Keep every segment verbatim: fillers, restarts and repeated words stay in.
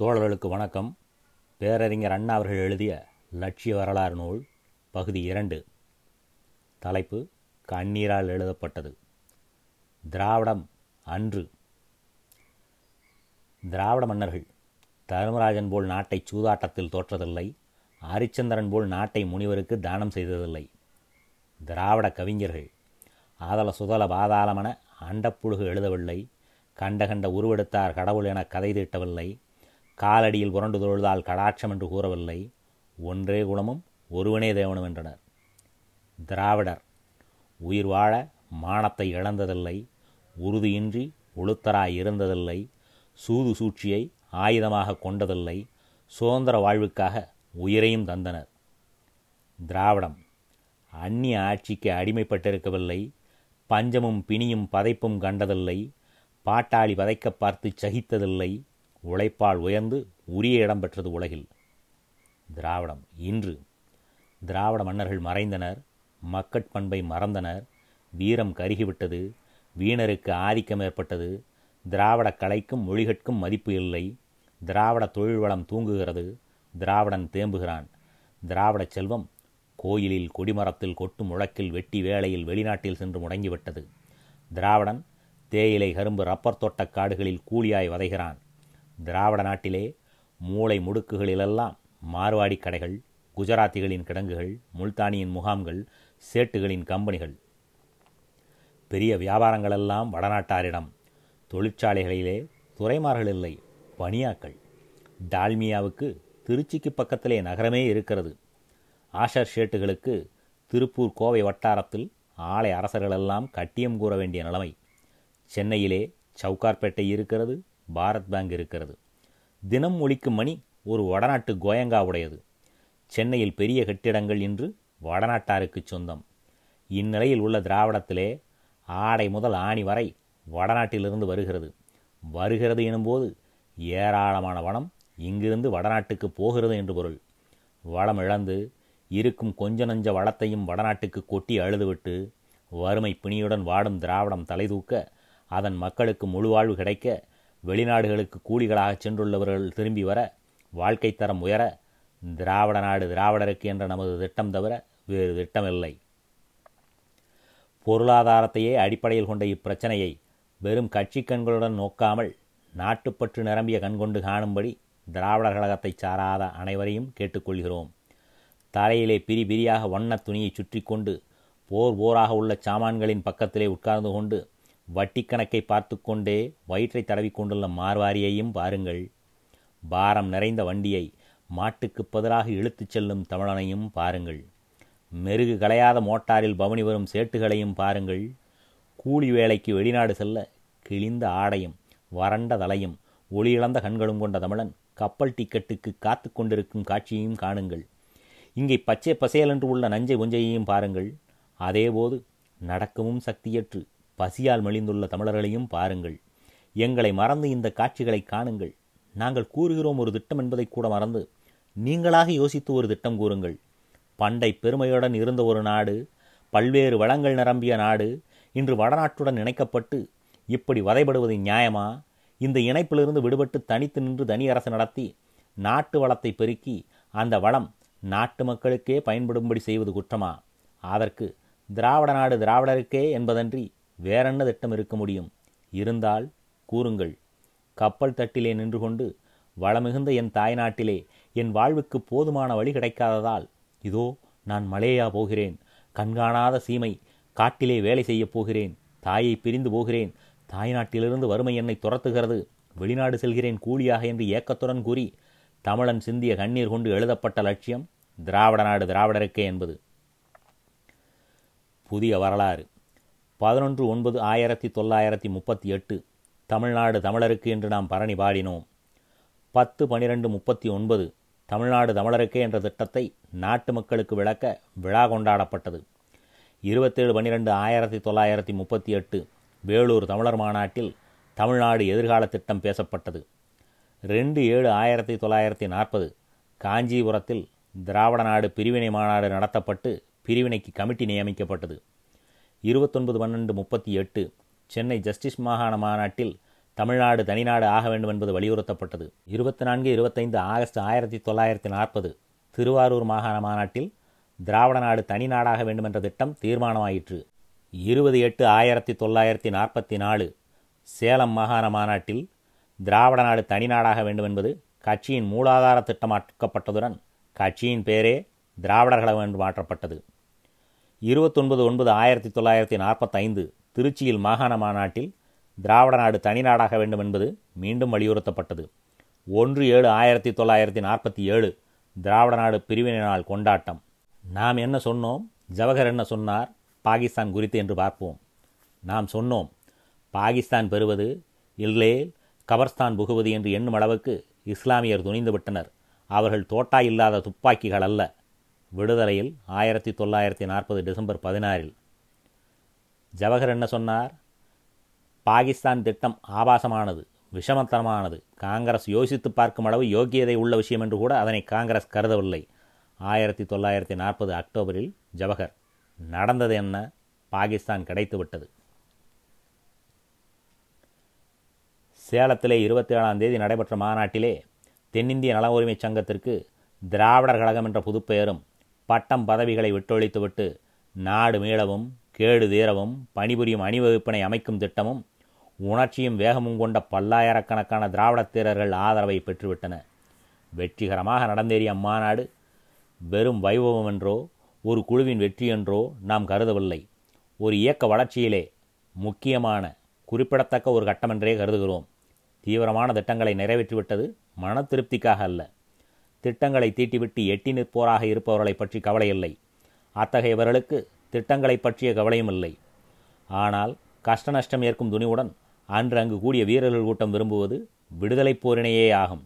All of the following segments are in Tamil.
தோழர்களுக்கு வணக்கம். பேரறிஞர் அண்ணா அவர்கள் எழுதிய லட்சிய வரலாறு நூல் பகுதி இரண்டு. தலைப்பு கண்ணீரால் எழுதப்பட்டது. திராவிடம் அன்று. திராவிட மன்னர்கள் தருமராஜன் போல் நாட்டை சூதாட்டத்தில் தோற்றதில்லை, அரிச்சந்திரன் போல் நாட்டை முனிவருக்கு தானம் செய்ததில்லை. திராவிட கவிஞர்கள் ஆதல சுதல பாதாளமென அண்டப்புழுகு எழுதவில்லை, கண்ட கண்ட உருவெடுத்தார் கடவுள் என கதை தீட்டவில்லை, காலடியில் புரண்டு தொழுதால் கடாட்சம் என்று கூறவில்லை. ஒன்றே குணமும் ஒருவனே தேவனும் என்றனர். திராவிடர் உயிர் வாழ மானத்தை இழந்ததில்லை, உறுதியின்றி உளுத்தராய் இருந்ததில்லை, சூது சூழ்ச்சியை ஆயுதமாக கொண்டதில்லை, சுதந்திர வாழ்வுக்காக உயிரையும் தந்தனர். திராவிடம் அந்நிய ஆட்சிக்கு அடிமைப்பட்டிருக்கவில்லை, பஞ்சமும் பிணியும் பதைப்பும் கண்டதில்லை, பாட்டாளி பதைக்க பார்த்து சகித்ததில்லை, உழைப்பால் உயர்ந்து உரிய இடம் பெற்றது உலகில். திராவிடம் இன்று. திராவிட மன்னர்கள் மறைந்தனர், மக்கட்பண்பை மறந்தனர், வீரம் கருகிவிட்டது, வீணருக்கு ஆதிக்கம் ஏற்பட்டது, திராவிட கலைக்கும் மொழிகட்கும் மதிப்பு இல்லை, திராவிட தொழில் வளம் தூங்குகிறது, திராவிடன் தேம்புகிறான், திராவிட செல்வம் கோயிலில் கொடிமரத்தில் கொட்டும் முழக்கில் வெட்டி வேளையில் வெளிநாட்டில் சென்று முடங்கிவிட்டது, திராவிடன் தேயிலை கரும்பு ரப்பர் தோட்ட காடுகளில் கூலியாய் வதைகிறான், திராவிட நாட்டிலே மூளை முடுக்குகளிலெல்லாம் மார்வாடி கடைகள், குஜராத்திகளின் கிடங்குகள், முல்தானியின் முகாம்கள், சேட்டுகளின் கம்பெனிகள், பெரிய வியாபாரங்களெல்லாம் வடநாட்டாரிடம், தொழிற்சாலைகளிலே துறைமார்கள் இல்லை, பணியாக்கள், டால்மியாவுக்கு திருச்சிக்கு பக்கத்திலே நகரமே இருக்கிறது, ஆஷர் ஷேட்டுகளுக்கு திருப்பூர் கோவை வட்டாரத்தில் ஆலை அரசர்களெல்லாம் கட்டியம் கூற வேண்டிய நிலைமை, சென்னையிலே சவுகார்பேட்டை இருக்கிறது, பாரத் பேங்க் இருக்கிறது, தினம் ஒலிக்கும் மணி ஒரு வடநாட்டு கோயங்கா உடையது, சென்னையில் பெரிய கட்டிடங்கள் இன்று வடநாட்டாருக்கு சொந்தம். இந்நிலையில் உள்ள திராவிடத்திலே ஆடை முதல் ஆணி வரை வடநாட்டிலிருந்து வருகிறது, வருகிறது எனும்போது ஏராளமான வனம் இங்கிருந்து வடநாட்டுக்கு போகிறது என்று பொருள். வளம் இழந்து இருக்கும் கொஞ்ச நஞ்ச வளத்தையும் வடநாட்டுக்கு கொட்டி அழுதுவிட்டு வறுமை பிணியுடன் வாடும் திராவிடம் தலை தூக்க, அதன் மக்களுக்கு முழு வாழ்வு கிடைக்க, வெளிநாடுகளுக்கு கூலிகளாக சென்றுள்ளவர்கள் திரும்பி வர, வாழ்க்கை தரம் உயர, திராவிட நாடு திராவிடருக்கு என்ற நமது திட்டம் தவிர வேறு திட்டமில்லை. பொருளாதாரத்தையே அடிப்படையில் கொண்ட இப்பிரச்சனையை வெறும் கட்சி கண்களுடன் நோக்காமல் நாட்டுப்பற்று நிரம்பிய கண்கொண்டு காணும்படி திராவிடர் கழகத்தை சாராத அனைவரையும் கேட்டுக்கொள்கிறோம். தலையிலே பிரி பிரியாக வண்ண துணியை சுற்றி கொண்டு போர் போராக உள்ள சாமான்களின் பக்கத்திலே உட்கார்ந்து கொண்டு வட்டி கணக்கை பார்த்து கொண்டே வயிற்றை தடவி கொண்டுள்ள மார்வாரியையும் பாருங்கள், பாரம் நிறைந்த வண்டியை மாட்டுக்கு பதிலாக இழுத்துச் செல்லும் தமிழனையும் பாருங்கள், மெருகு கலையாத மோட்டாரில் பவனி வரும் சேட்டுகளையும் பாருங்கள், கூலி வேலைக்கு வெளிநாடு செல்ல கிழிந்த ஆடையும் வறண்ட தலையும் ஒளியிழந்த கண்களும் கொண்ட தமிழன் கப்பல் டிக்கெட்டுக்கு காத்து கொண்டிருக்கும் காட்சியையும் காணுங்கள், இங்கே பச்சை பசையலென்று உள்ள நஞ்சை ஒஞ்சையையும் பாருங்கள், அதேபோது நடக்கவும் சக்தியற்று பசியால் மெலிந்துள்ள தமிழர்களையும் பாருங்கள். எங்களை மறந்து இந்த காட்சிகளை காணுங்கள். நாங்கள் கூறுகிறோம் ஒரு திட்டம் என்பதை கூட மறந்து நீங்களாக யோசித்து ஒரு திட்டம் கூறுங்கள். பண்டை பெருமையுடன் இருந்த ஒரு நாடு, பல்வேறு வளங்கள் நிரம்பிய நாடு இன்று வடநாட்டுடன் இணைக்கப்பட்டு இப்படி வதைபடுவது நியாயமா? இந்த இணைப்பிலிருந்து விடுபட்டு தனித்து நின்று தனி அரசு நடத்தி நாட்டு வளத்தை பெருக்கி அந்த வளம் நாட்டு மக்களுக்கே பயன்படும்படி செய்வது குற்றமா? அதற்கு திராவிட நாடு திராவிடருக்கே என்பதன்றி வேறென்ன திட்டம் இருக்க முடியும்? இருந்தால் கூறுங்கள். கப்பல் தட்டிலே நின்று கொண்டு வளமிகுந்த என் தாய்நாட்டிலே என் வாழ்வுக்கு போதுமான வழி கிடைக்காததால் இதோ நான் மலேயா போகிறேன், கண்காணாத சீமை காட்டிலே வேலை செய்யப் போகிறேன், தாயை பிரிந்து போகிறேன், தாய்நாட்டிலிருந்து வறுமை என்னை துரத்துகிறது, வெளிநாடு செல்கிறேன் கூலியாக என்று ஏக்கத்துடன் கூறி தமிழன் சிந்திய கண்ணீர் கொண்டு எழுதப்பட்ட லட்சியம் திராவிட நாடு திராவிடருக்கே என்பது. புதிய வரலாறு. பதினொன்று ஒன்பது ஆயிரத்தி தொள்ளாயிரத்தி முப்பத்தி எட்டு தமிழ்நாடு தமிழருக்கு என்று நாம் பரணி பாடினோம். பத்து பனிரெண்டு முப்பத்தி ஒன்பது தமிழ்நாடு தமிழருக்கே என்ற திட்டத்தை நாட்டு மக்களுக்கு விளக்க விழா கொண்டாடப்பட்டது. இருபத்தேழு பன்னிரெண்டு ஆயிரத்தி தொள்ளாயிரத்தி முப்பத்தி எட்டு வேலூர் தமிழர் மாநாட்டில் தமிழ்நாடு எதிர்கால திட்டம் பேசப்பட்டது. ரெண்டு ஏழு ஆயிரத்தி தொள்ளாயிரத்தி நாற்பது காஞ்சிபுரத்தில் திராவிட நாடு பிரிவினை மாநாடு நடத்தப்பட்டு பிரிவினைக்கு கமிட்டி நியமிக்கப்பட்டது. இருபத்தொன்பது பன்னெண்டு முப்பத்தி எட்டு சென்னை ஜஸ்டிஸ் மாகாண மாநாட்டில் தமிழ்நாடு தனிநாடு ஆக வேண்டும் என்பது வலியுறுத்தப்பட்டது. இருபத்தி நான்கு இருபத்தைந்து ஆகஸ்ட் ஆயிரத்தி தொள்ளாயிரத்தி நாற்பது திருவாரூர் மாகாண மாநாட்டில் திராவிட நாடு தனி நாடாக வேண்டும் என்ற திட்டம் தீர்மானமாயிற்று. இருபது எட்டு ஆயிரத்தி தொள்ளாயிரத்தி நாற்பத்தி நாலு சேலம் மாகாண மாநாட்டில் திராவிட நாடு தனி நாடாக வேண்டும் என்பது கட்சியின் மூலாதார திட்டமாக்கப்பட்டதுடன் கட்சியின் பேரே திராவிடர் கழகம் என்று மாற்றப்பட்டது. இருபத்தொன்பது ஒன்பது ஆயிரத்தி தொள்ளாயிரத்தி நாற்பத்தைந்து திருச்சியில் மாகாண மாநாட்டில் திராவிட நாடு தனி நாடாக வேண்டும் என்பது மீண்டும் வலியுறுத்தப்பட்டது. ஒன்று ஏழு ஆயிரத்தி தொள்ளாயிரத்தி நாற்பத்தி ஏழு திராவிட நாடு பிரிவினை நாள் கொண்டாட்டம். நாம் என்ன சொன்னோம், ஜவஹர் என்ன சொன்னார் பாகிஸ்தான் குறித்து என்று பார்ப்போம். நாம் சொன்னோம், பாகிஸ்தான் பெறுவது இல்லை கபர்ஸ்தான் புகுவது என்று எண்ணும் அளவுக்கு இஸ்லாமியர் துணிந்துவிட்டனர். அவர்கள் தோட்டா இல்லாத துப்பாக்கிகள் அல்ல. விடுதலையில் ஆயிரத்தி தொள்ளாயிரத்தி நாற்பது டிசம்பர் பதினாறில் ஜவஹர் என்ன சொன்னார்? பாகிஸ்தான் திட்டம் ஆபாசமானது, விஷமத்தனமானது, காங்கிரஸ் யோசித்து பார்க்கும் அளவு யோக்கியதை உள்ள விஷயம் என்று கூட அதனை காங்கிரஸ் கருதவில்லை. ஆயிரத்தி தொள்ளாயிரத்தி நாற்பது அக்டோபரில் ஜவஹர். நடந்தது என்ன? பாகிஸ்தான் கிடைத்துவிட்டது. சேலத்திலே இருபத்தி ஏழாம் தேதி நடைபெற்ற மாநாட்டிலே தென்னிந்திய நல உரிமை சங்கத்திற்கு திராவிடர் கழகம் என்ற புதுப்பெயரும் பட்டம் பதவிகளை விட்டொழித்துவிட்டு நாடு மீளவும் கேடு தீரவும் பணிபுரியும் அணிவகுப்பினை அமைக்கும் திட்டமும் உணர்ச்சியும் வேகமும் கொண்ட பல்லாயிரக்கணக்கான திராவிடத் தீரர்கள் ஆதரவை பெற்றுவிட்டன. வெற்றிகரமாக நடந்தேறிய அம்மாநாடு வெறும் வைபவம் என்றோ ஒரு குழுவின் வெற்றி என்றோ நாம் கருதவில்லை. ஒரு இயக்க வளர்ச்சியிலே முக்கியமான குறிப்பிடத்தக்க ஒரு கட்டமென்றே கருதுகிறோம். தீவிரமான திட்டங்களை நிறைவேற்றிவிட்டது மன திருப்திக்காக அல்ல. திட்டங்களை தீட்டிவிட்டு எட்டி நிற்போராக இருப்பவர்களை பற்றி கவலை இல்லை. அத்தகையவர்களுக்கு திட்டங்களை பற்றிய கவலையும் இல்லை. ஆனால் கஷ்ட நஷ்டம் ஏற்கும் துணிவுடன் அன்று அங்கு கூடிய வீரர்கள் கூட்டம் விரும்புவது விடுதலைப் போரினையே ஆகும்.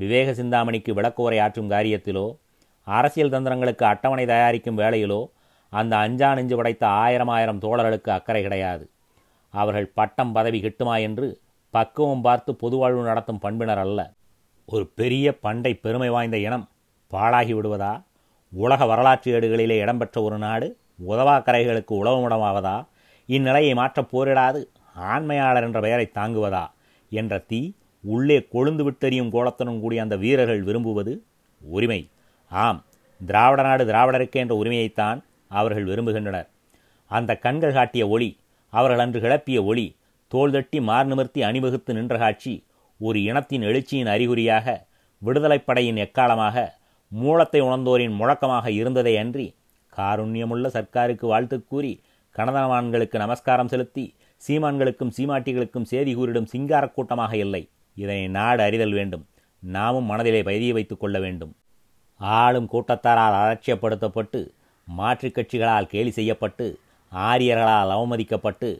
விவேக சிந்தாமணிக்கு விளக்குவரை ஆற்றும் காரியத்திலோ அரசியல் தந்திரங்களுக்கு அட்டவணை தயாரிக்கும் வேளையிலோ அந்த அஞ்சா நெஞ்சு படைத்த ஆயிரம் ஆயிரம் தோழர்களுக்கு அக்கறை கிடையாது. அவர்கள் பட்டம் பதவி கிட்டுமா என்று பக்குவம் பார்த்து பொதுவாழ்வு நடத்தும் பண்பினர் அல்ல. ஒரு பெரிய பண்டை பெருமை வாய்ந்த இனம் பாழாகி விடுவதா, உலக வரலாற்று ஏடுகளிலே இடம்பெற்ற ஒரு நாடு உதவாக்கரைகளுக்கு உளவுமிடமாவதா, இந்நிலையை மாற்ற போரிடாது ஆண்மையாளர் என்ற பெயரை தாங்குவதா என்ற தீ உள்ளே கொழுந்து விட்டெறியும் கோலத்துடன் கூடிய அந்த வீரர்கள் விரும்புவது உரிமை. ஆம், திராவிட நாடு திராவிடருக்கே என்ற உரிமையைத்தான் அவர்கள் விரும்புகின்றனர். அந்த கண்கள் காட்டிய ஒளி, அவர்கள் அன்று கிளப்பிய ஒளி, தோல் தட்டி மார் நிமிர்த்தி அணிவகுத்து நின்ற காட்சி ஒரு இனத்தின் எழுச்சியின் அறிகுறியாக, விடுதலைப்படையின் எக்காலமாக, மூலத்தை உணர்ந்தோரின் முழக்கமாக இருந்ததே அன்றி காருண்யமுள்ள சர்க்காருக்கு வாழ்த்து கூறி கனதமான்களுக்கு நமஸ்காரம் செலுத்தி சீமான்களுக்கும் சீமாட்டிகளுக்கும் சேதி கூறிடும் சிங்காரக் கூட்டமாக இல்லை. இதனை நாடு அறிதல் வேண்டும். நாமும் மனதிலே பதிய வைத்துக் கொள்ள வேண்டும். ஆளும் கூட்டத்தாரால் அலட்சியப்படுத்தப்பட்டு, மாற்றுக் கட்சிகளால் கேலி செய்யப்பட்டு, ஆரியர்களால் அவமதிக்கப்பட்டு,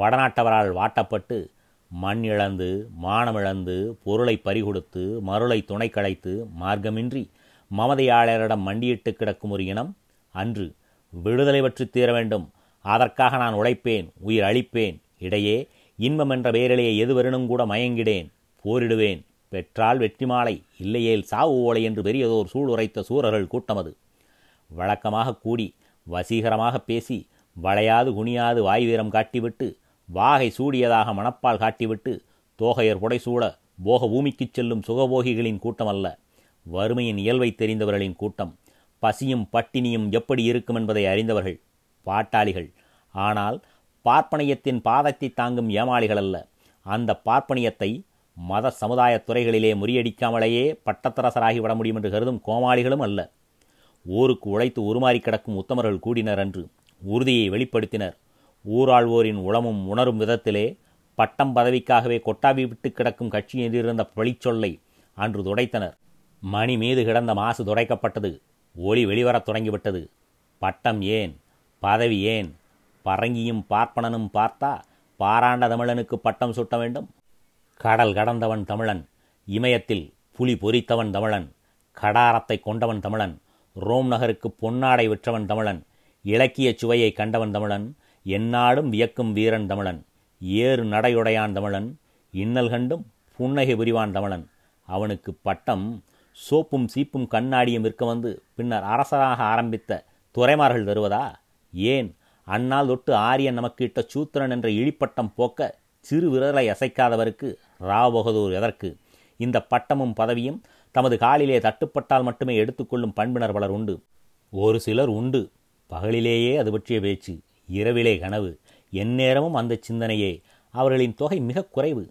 வடநாட்டவரால் வாட்டப்பட்டு, மண் இழந்து மானமிழந்து பொருளை பறிகொடுத்து மருளை துணை களைத்து மார்க்கமின்றி மமதையாளரிடம் மண்டியிட்டு கிடக்கும் ஒரு இனம் அன்று விடுதலை பற்றி தீர வேண்டும், அதற்காக நான் உழைப்பேன், உயிர் அளிப்பேன், இடையே இன்பம் என்ற பெயரிலேயே எதுவெனும் கூட மயங்கிடேன், போரிடுவேன், பெற்றால் வெற்றி மாலை, இல்லையேல் சாவு ஓலை என்று பெரியதோர் சூள் உரைத்த சூரர்கள் கூட்டம் அது. வழக்கமாக கூடி வசீகரமாக பேசி வளையாது குனியாது வாய் வீரம் காட்டிவிட்டு, வாகை சூடியதாக மணப்பால் காட்டிவிட்டு, தோகையர் புடைசூட போக பூமிக்குச் செல்லும் சுகபோகிகளின் கூட்டம் அல்ல, வறுமையின் இயல்பை தெரிந்தவர்களின் கூட்டம், பசியும் பட்டினியும் எப்படி இருக்கும் என்பதை அறிந்தவர்கள், பாட்டாளிகள். ஆனால் பார்ப்பனியத்தின் பாதத்தை தாங்கும் ஏமாளிகள் அல்ல. அந்த பார்ப்பனியத்தை மத சமுதாய துறைகளிலே முறியடிக்காமலேயே பட்டத்தரசராகிவிட முடியும் என்று கருதும் கோமாளிகளும் அல்ல. ஊருக்கு உழைத்து உருமாறி கிடக்கும் உத்தமர்கள் கூடினர் என்று உறுதியை வெளிப்படுத்தினர். ஊராள்வோரின் உளமும் உணரும் விதத்திலே பட்டம் பதவிக்காகவே கொட்டாவி விட்டு கிடக்கும் கட்சியிலிருந்த பழிச்சொல்லை அன்று துடைத்தனர். மணி மீது கிடந்த மாசு துடைக்கப்பட்டது. ஒளி வெளிவரத் தொடங்கிவிட்டது. பட்டம் ஏன், பதவி ஏன்? பரங்கியும் பார்ப்பனனும் பார்த்தா பாராண்ட தமிழனுக்கு பட்டம் சுட்ட வேண்டும். கடல் கடந்தவன் தமிழன், இமயத்தில் புலி பொறித்தவன் தமிழன், கடாரத்தை கொண்டவன் தமிழன், ரோம் நகருக்கு பொன்னாடை விற்றவன் தமிழன், இலக்கிய சுவையை கண்டவன் தமிழன், எந்நாடும் வியக்கும் வீரன் தமிழன், ஏறு நடையுடையான் தமிழன், இன்னல் கண்டும் புன்னகை புரிவான் தமிழன். அவனுக்கு பட்டம் சோப்பும் சீப்பும் கண்ணாடியும் விற்க வந்து பின்னர் அரசராக ஆரம்பித்த துறைமார்கள் தருவதா? ஏன், அன்னால் தொட்டு ஆரியன் நமக்கு இட்ட சூத்திரன் என்ற இழிப்பட்டம் போக்க சிறு விரலை அசைக்காதவருக்கு ராவ் பகதூர் எதற்கு? இந்த பட்டமும் பதவியும் தமது காலிலே தட்டுப்பட்டால் மட்டுமே எடுத்துக்கொள்ளும் பண்பினர் பலர் உண்டு. ஒரு சிலர் உண்டு பகலிலேயே அது பற்றிய பேச்சு, இரவிலே கனவு, எந்நேரமும் அந்த சிந்தனையே. அவர்களின் தொகை மிக குறைவு.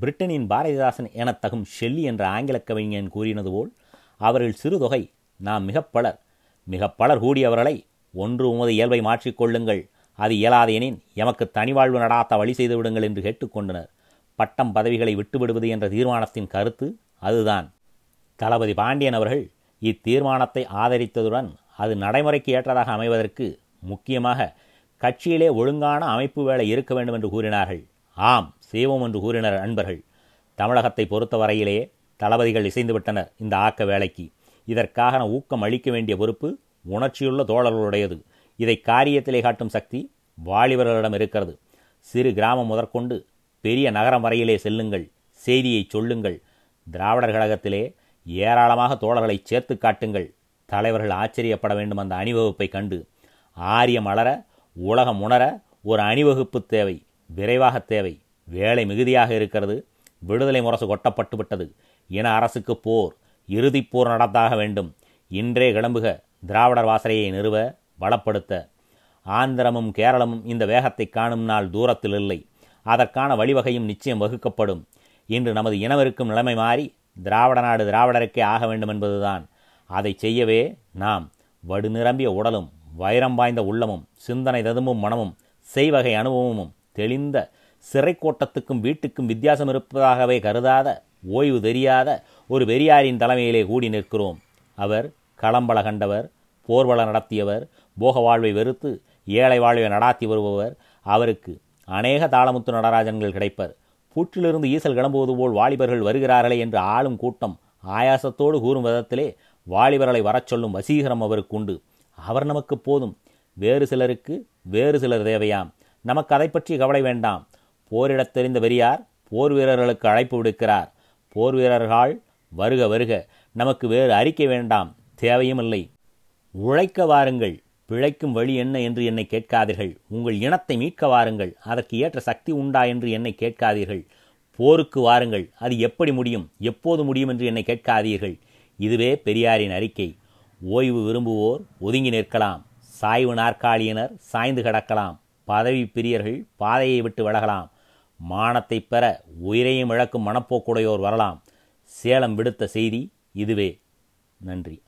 பிரிட்டனின் பாரதிதாசன் எனத்தகும் ஷெல்லி என்ற ஆங்கில கவிஞன் கூறினது போல் அவர்கள் சிறு தொகை, நாம் மிகப்பலர். மிகப்பலர் கூடியவர்களை ஒன்று உமது இயல்பை மாற்றிக்கொள்ளுங்கள், அது இயலாதெனின் எமக்கு தனிவாழ்வு நடாத்த வழி செய்து விடுங்கள் என்று கேட்டுக்கொண்டனர். பட்டம் பதவிகளை விட்டுவிடுவது என்ற தீர்மானத்தின் கருத்து அதுதான். தளபதி பாண்டியன் அவர்கள் இத்தீர்மானத்தை ஆதரித்ததுடன் அது நடைமுறைக்கு ஏற்றதாக அமைவதற்கு முக்கியமாக கட்சியிலே ஒழுங்கான அமைப்பு வேலை இருக்க வேண்டும் என்று கூறினார்கள். ஆம், செய்வோம் என்று கூறினர் அன்பர்கள். தமிழகத்தை பொறுத்தவரையிலே தளபதிகள் இசைந்துவிட்டனர் இந்த ஆக்க வேலைக்கு. இதற்காக ஊக்கம் அளிக்க வேண்டிய பொறுப்பு உணர்ச்சியுள்ள தோழர்களுடையது. இதை காரியத்திலே காட்டும் சக்தி வாலிபர்களிடம் இருக்கிறது. சிறு கிராமம் முதற்கொண்டு பெரிய நகரம் வரையிலே செல்லுங்கள், செய்தியை சொல்லுங்கள். திராவிடர் கழகத்திலே ஏராளமாக தோழர்களை சேர்த்து காட்டுங்கள். தலைவர்கள் ஆச்சரியப்பட வேண்டும் அந்த அணிவகுப்பை கண்டு. ஆரியம் மலர, உலகம் உணர ஒரு அணிவகுப்பு தேவை, விரைவாக தேவை. வேலை மிகுதியாக இருக்கிறது. விடுதலை முரசு கொட்டப்பட்டு விட்டது. இன அரசுக்கு போர், இறுதிப்போர் நடத்தாக வேண்டும். இன்றே கிளம்புக, திராவிடர் வாசரையை நிறுவ, பலப்படுத்த. ஆந்திரமும் கேரளமும் இந்த வேகத்தை காணும் நாள் தூரத்தில் இல்லை. அதற்கான வழிவகையும் நிச்சயம் வகுக்கப்படும். இன்று நமது இனவிருக்கும் நிலைமை மாறி திராவிட நாடு திராவிடருக்கே ஆக வேண்டும் என்பதுதான். அதை செய்யவே நாம் வடு நிரம்பிய உடலும் வைரம் வாய்ந்த உள்ளமும் சிந்தனை ததும்பும் மனமும் செய்வகை அனுபவமும் தெளிந்த சிறைக்கோட்டத்துக்கும் வீட்டுக்கும் வித்தியாசம் இருப்பதாகவே கருதாத ஓய்வு தெரியாத ஒரு பெரியாரின் தலைமையிலே கூடி நிற்கிறோம். அவர் களம்பல கண்டவர், போர்வல நடத்தியவர், போக வாழ்வை வெறுத்து ஏழை வாழ்வை நடாத்தி வருபவர். அவருக்கு அநேக தாளமுத்து நடராஜன்கள் கிடைப்பர். பூற்றிலிருந்து ஈசல் கிளம்புவது போல் வாலிபர்கள் வருகிறார்களே என்று ஆளும் கூட்டம் ஆயாசத்தோடு கூறும் விதத்திலே வாலிபர்களை வரச் சொல்லும் வசீகரம் அவருக்கு உண்டு. அவர் நமக்கு போதும். வேறு சிலருக்கு வேறு சிலர் தேவையாம். நமக்கு அதை பற்றி கவலை வேண்டாம். போரிடத் தெரிந்த பெரியார் போர் வீரர்களுக்கு அழைப்பு விடுக்கிறார். போர் வீரர்கள் வருக வருக, நமக்கு வேறு அறிக்கை வேண்டாம், தேவையும் இல்லை. உழைக்க வாருங்கள், பிழைக்கும் வழி என்ன என்று என்னை கேட்காதீர்கள். உங்கள் இனத்தை மீட்க வாருங்கள், அதற்கு ஏற்ற சக்தி உண்டா என்று என்னை கேட்காதீர்கள். போருக்கு வாருங்கள், அது எப்படி முடியும், எப்போது முடியும் என்று என்னை கேட்காதீர்கள். இதுவே பெரியாரின் அறிக்கை. ஓய்வு விரும்புவோர் ஒதுங்கி நிற்கலாம். சாய்வு நாற்காலியினர் சாய்ந்து கிடக்கலாம். பதவி பிரியர்கள் பாதையை விட்டு விலகலாம். மானத்தை பெற உயிரையும் இழக்கும் மனப்போக்குடையோர் வரலாம். சேலம் விடுத்த செய்தி இதுவே. நன்றி.